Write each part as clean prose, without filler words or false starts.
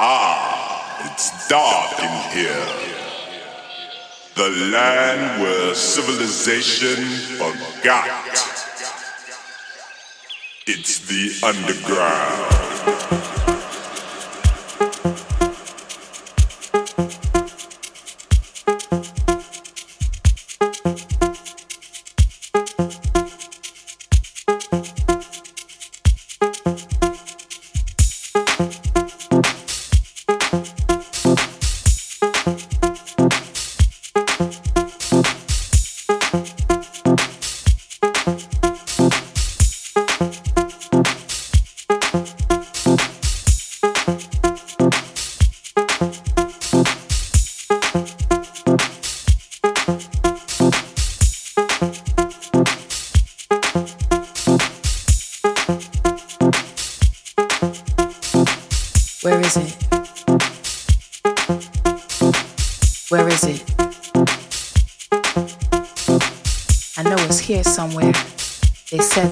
Ah, it's dark in here. The land where civilization forgot. It's the underground.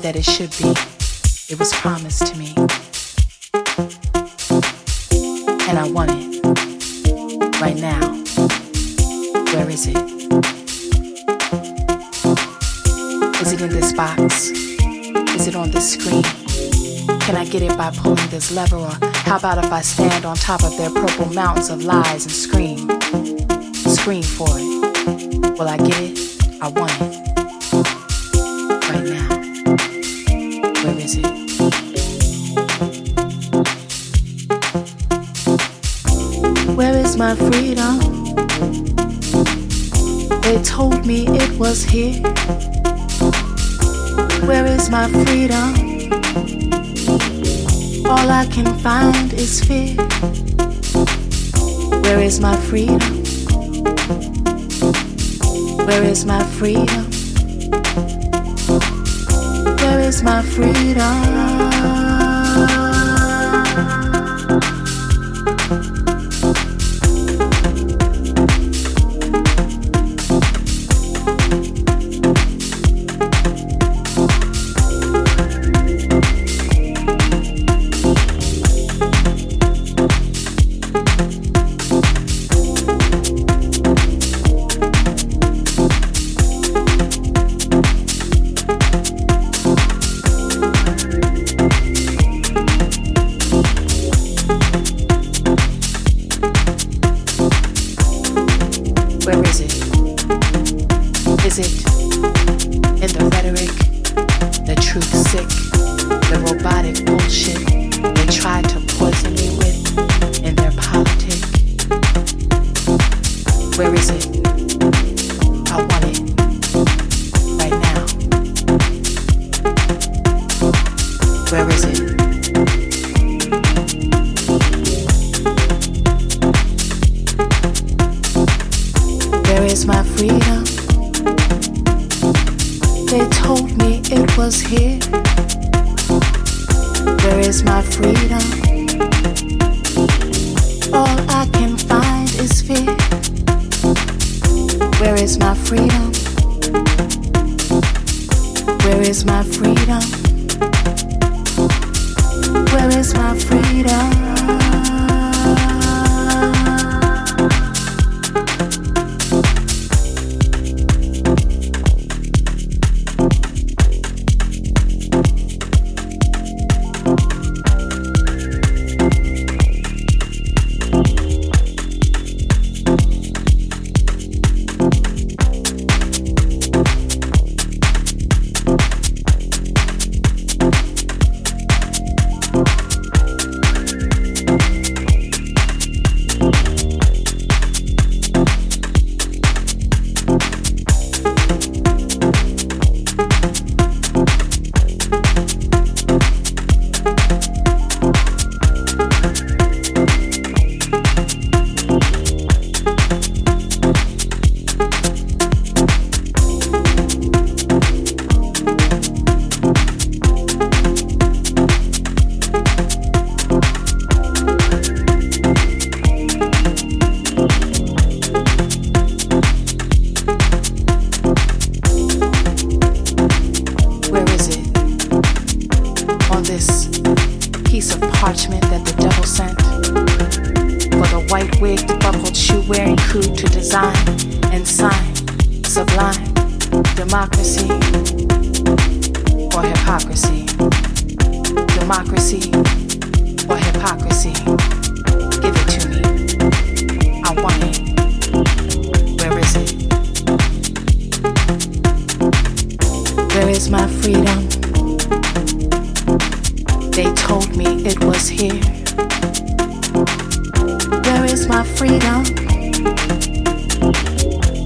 That it should be. It was promised to me. And I want it. Right now. Where is it? Is it in this box? Is it on this screen? Can I get it by pulling this lever? Or how about if I stand on top of their purple mountains of lies and scream? Scream for it. Will I get it? I want it. My freedom, they told me it was here. Where is my freedom? All I can find is fear. Where is my freedom? Where is my freedom? Where is my freedom? Piece of parchment that the devil sent. for the white wigged, buckled, shoe wearing crew to design and sign sublime democracy or hypocrisy, democracy or hypocrisy. Give it to me, I want it. Where is it? Where is my freedom? They told me it was here. Where is my freedom?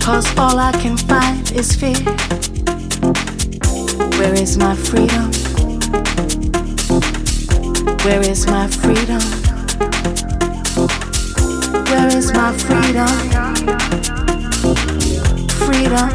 'Cause all I can find is fear. Where is my freedom? Where is my freedom? Where is my freedom? Freedom.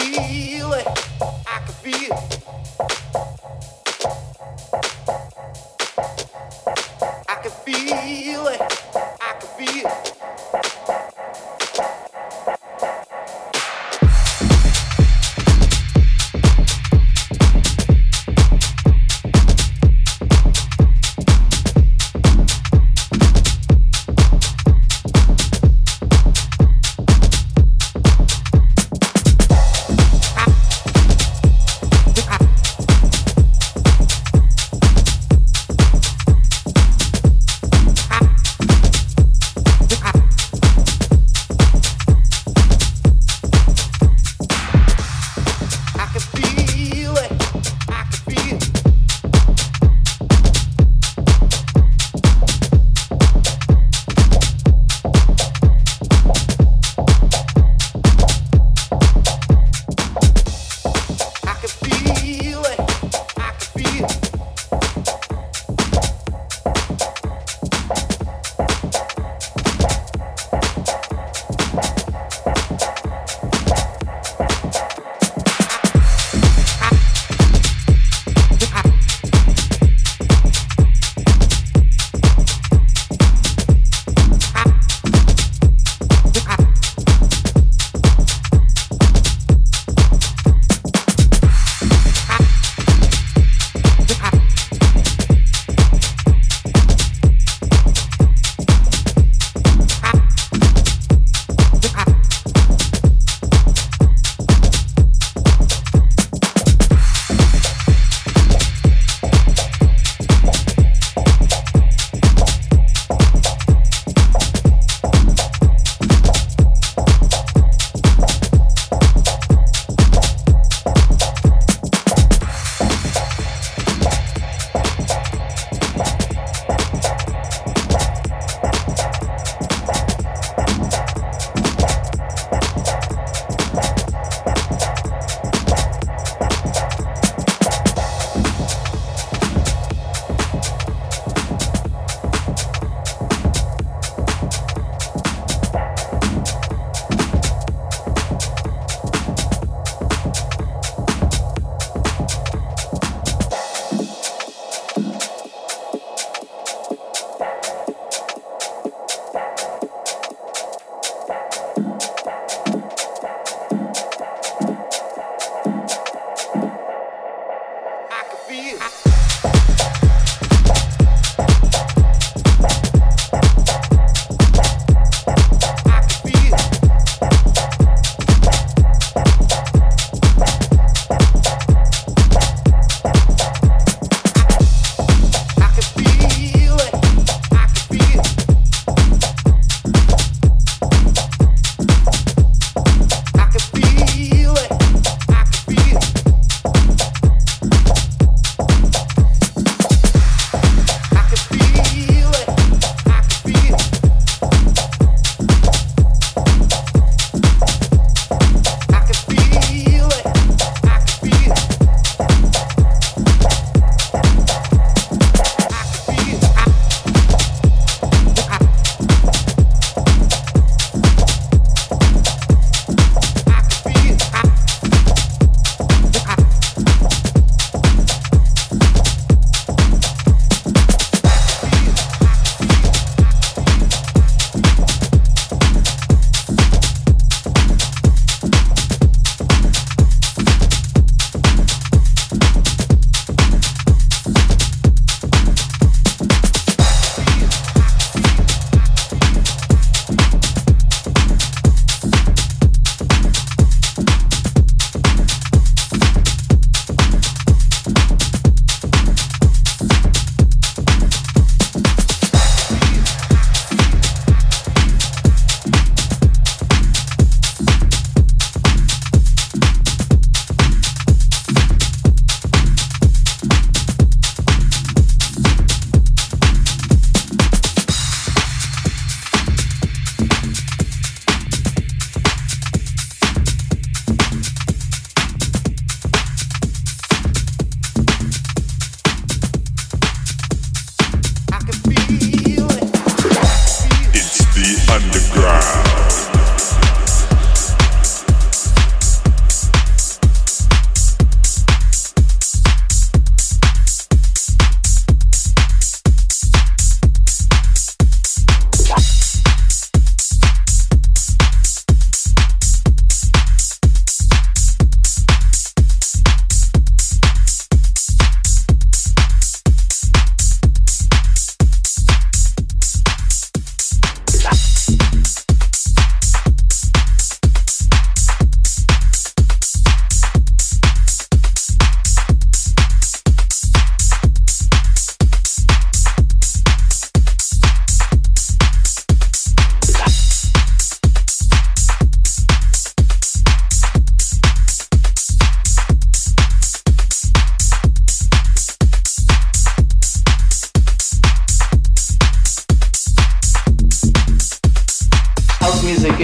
feel it. I can feel it. I can feel it. I can feel it.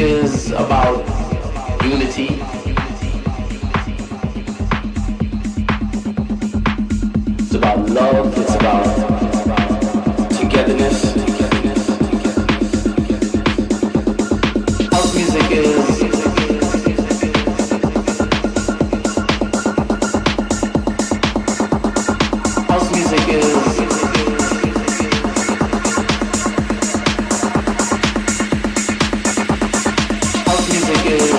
is about unity. It's about love, it's about togetherness. House music is about house music is about music is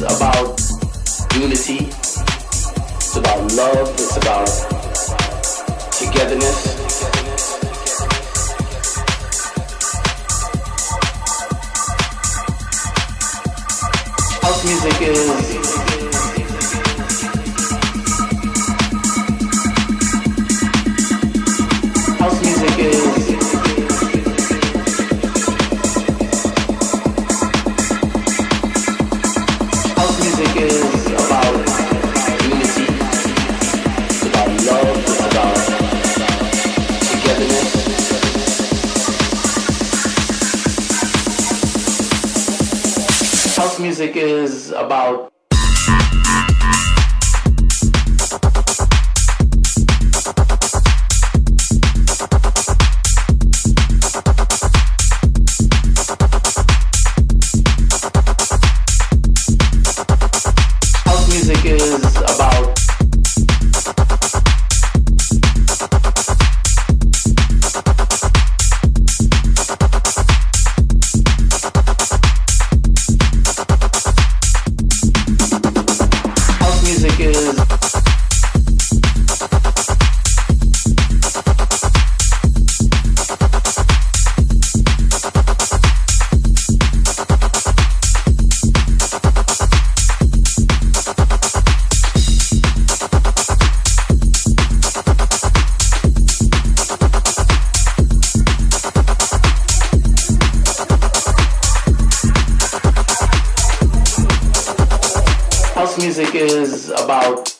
about unity, it's about love, it's about togetherness. House music is... House music is... House music is about house music is about house music is about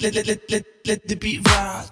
let the beat ride.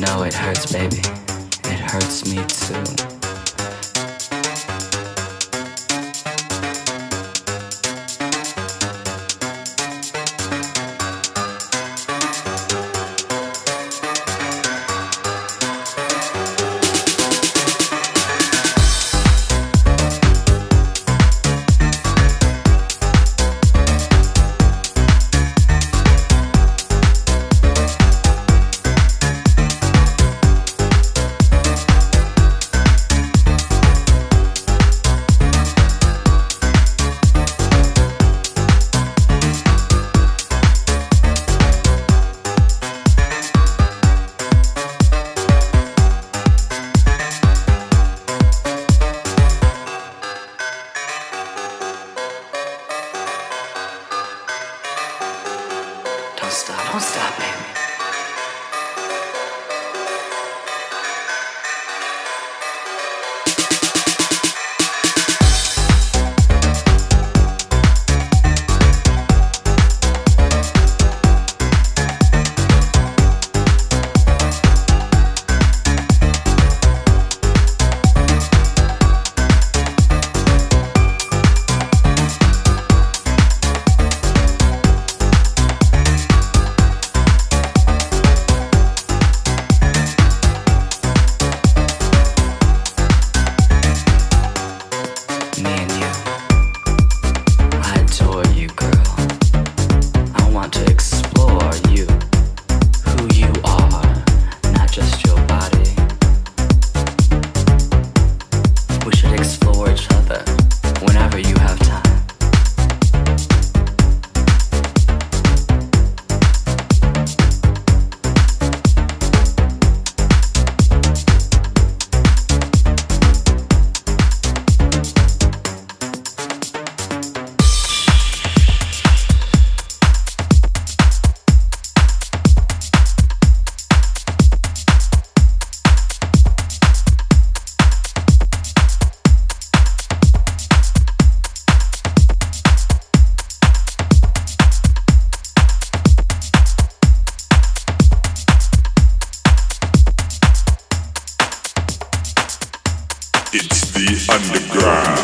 know it hurts, baby. It hurts me too. Don't stop, baby. It's the underground.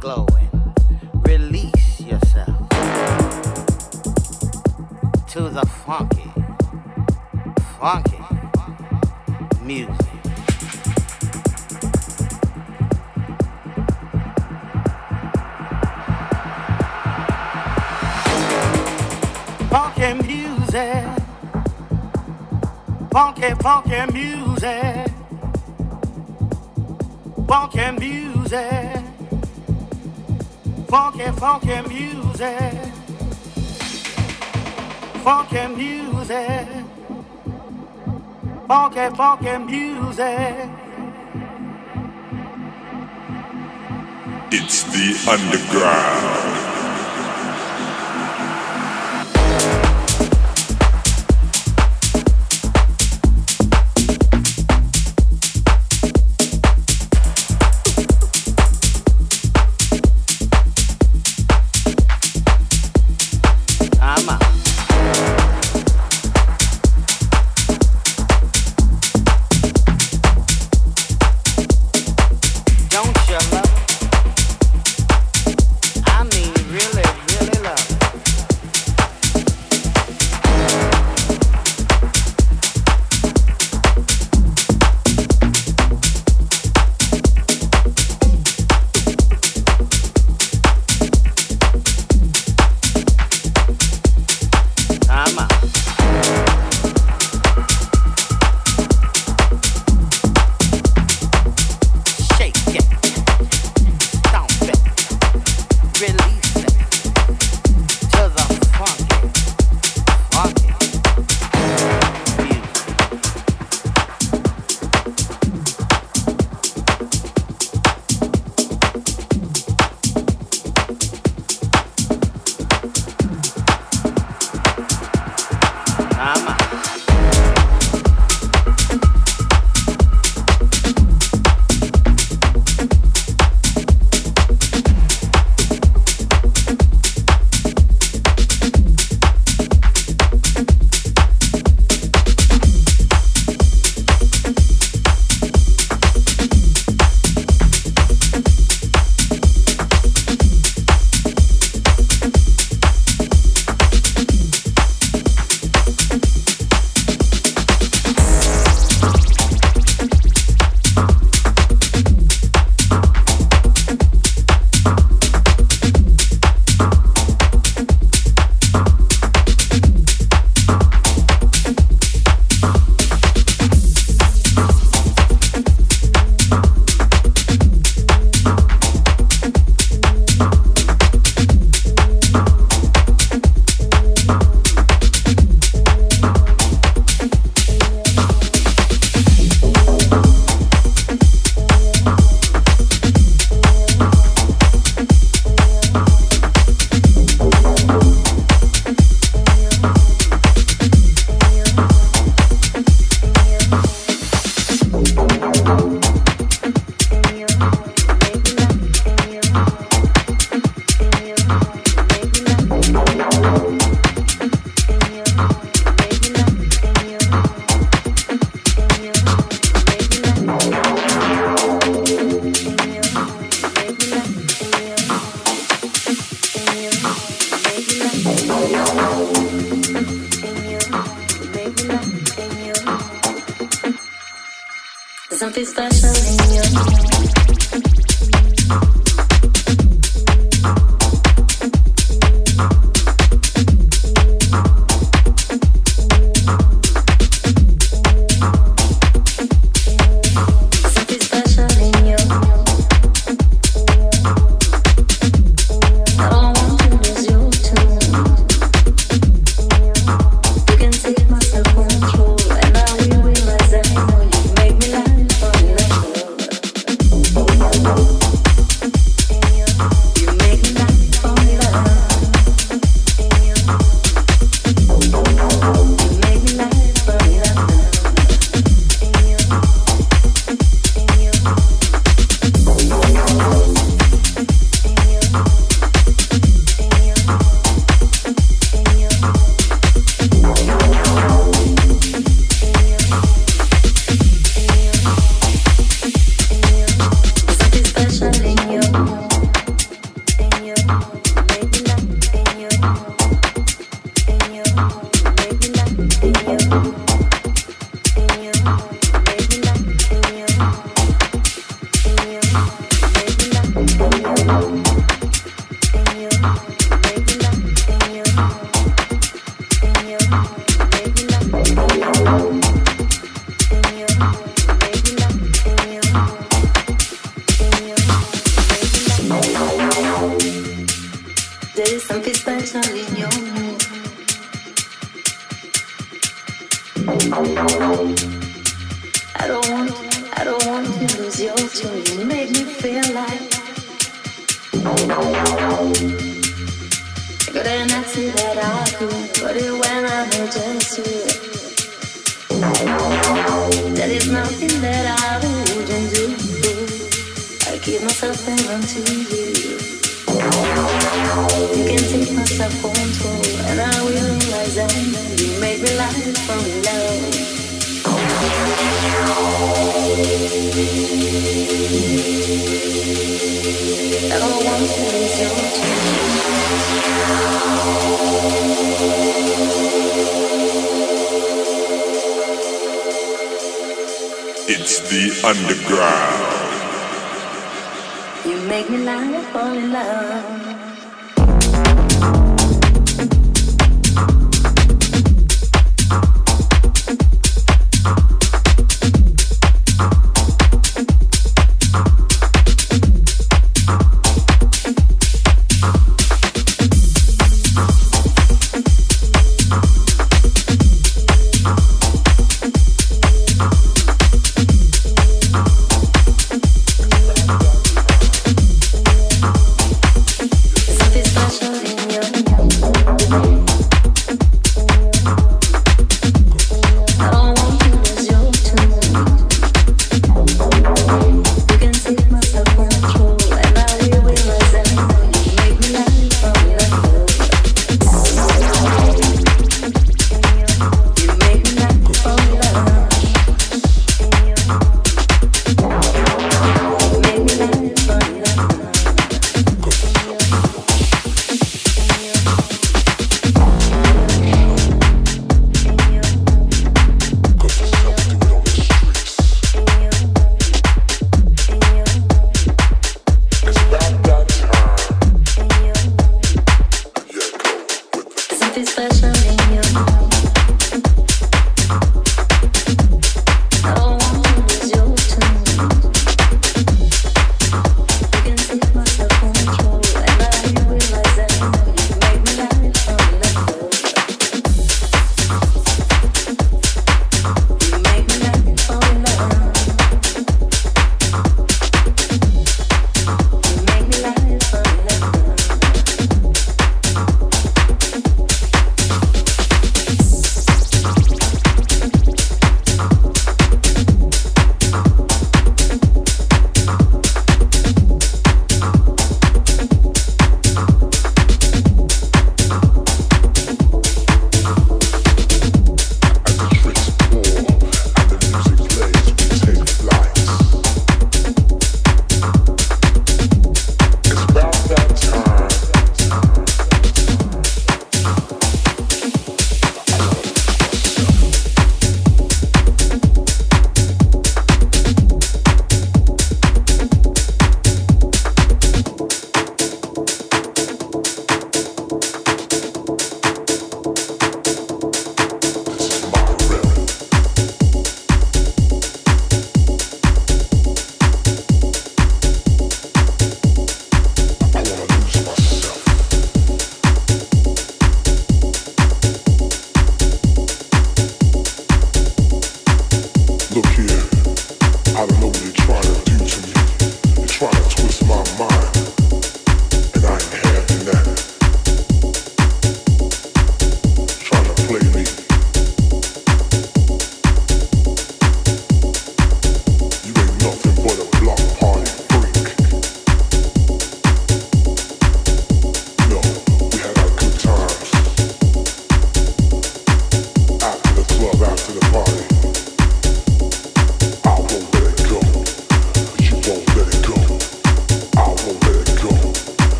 Glowing, release yourself. to the funky, funky music. Funky music, funky, funky music, funky music, funky, funky music, funky music, funky, funky music. It's the underground. I don't want to lose your joy. You make me feel like I couldn't see that I could, but it when I heard just you. That is nothing that I wouldn't do. I keep myself and run to you. You can take my self-control, and I will realize that you make me laugh from love. I don't want to lose your touch. It's the underground. You make me like fall in love.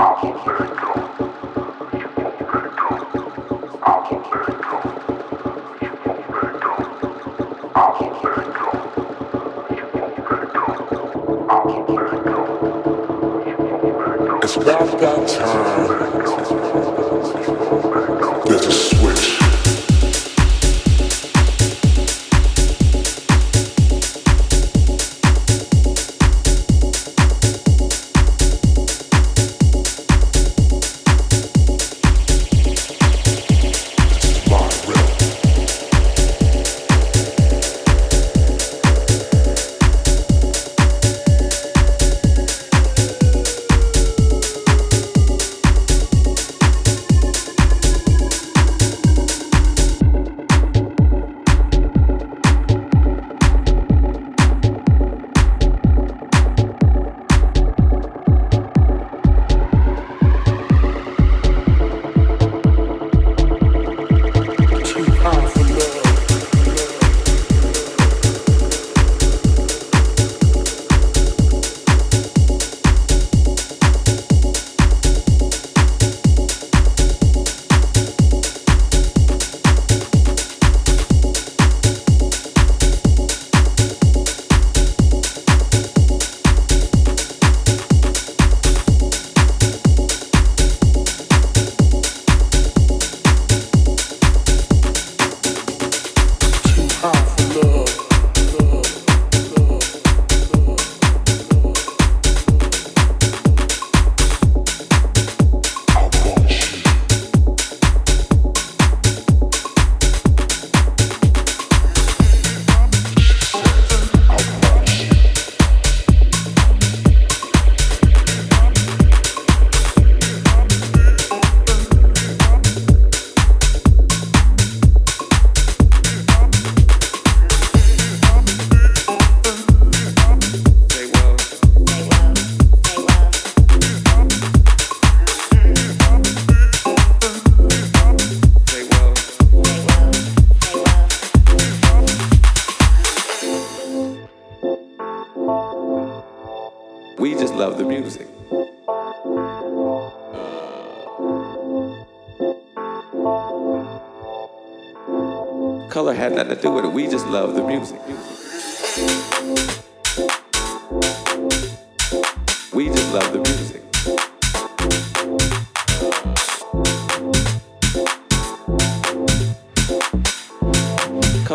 I It's about that time. There's a switch.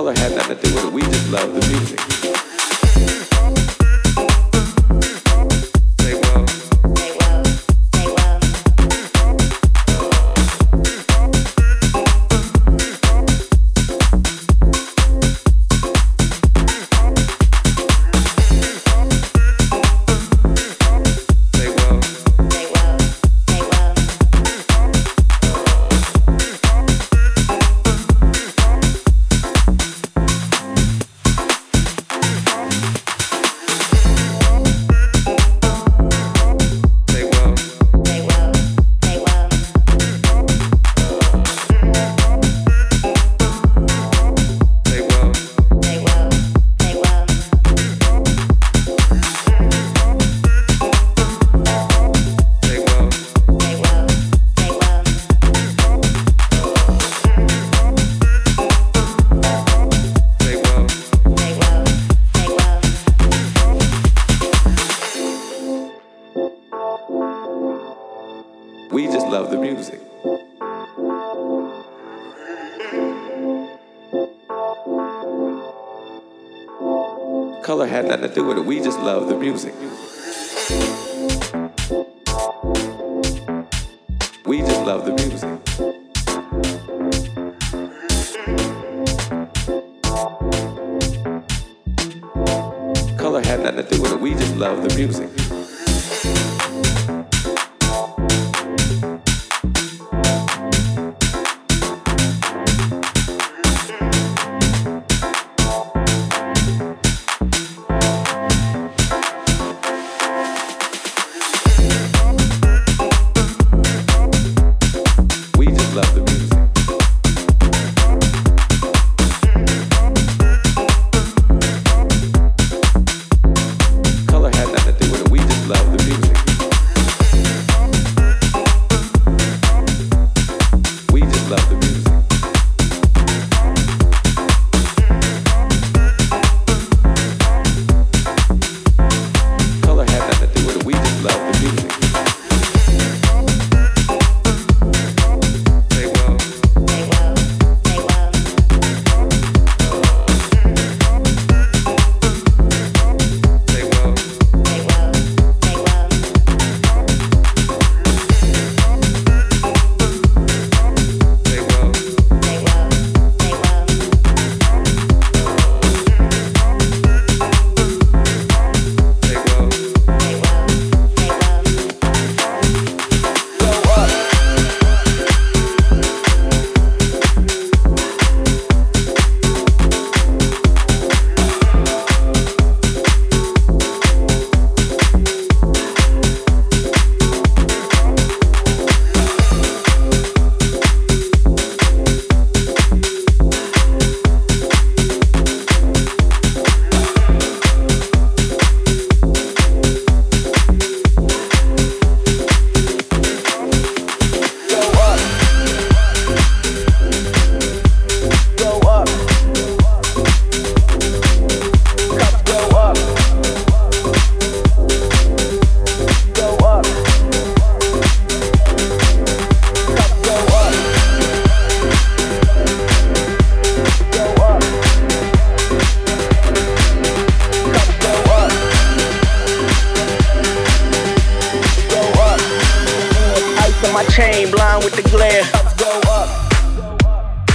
Color had nothing to do with it. chain, blind with the glare. Up, go up.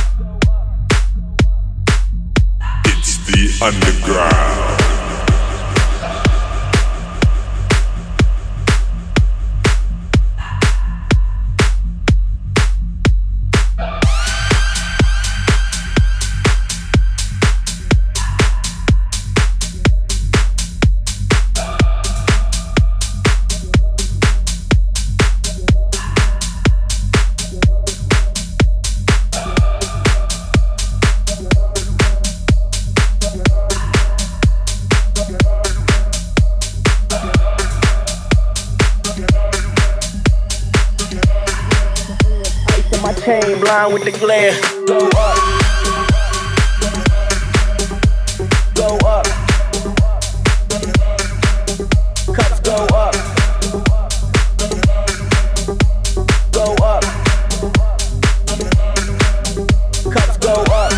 It's the underground. Blind with the glare. Go up. Go up. Cups go up. Go up. Cups go up.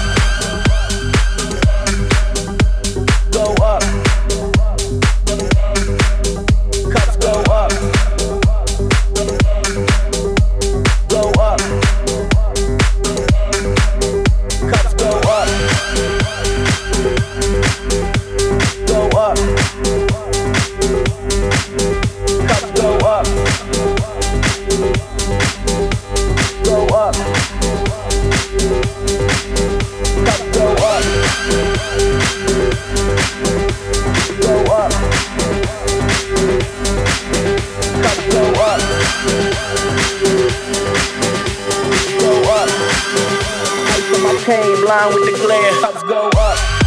Go up. Cups go up. Go up. Blind with the glare. Cups go up.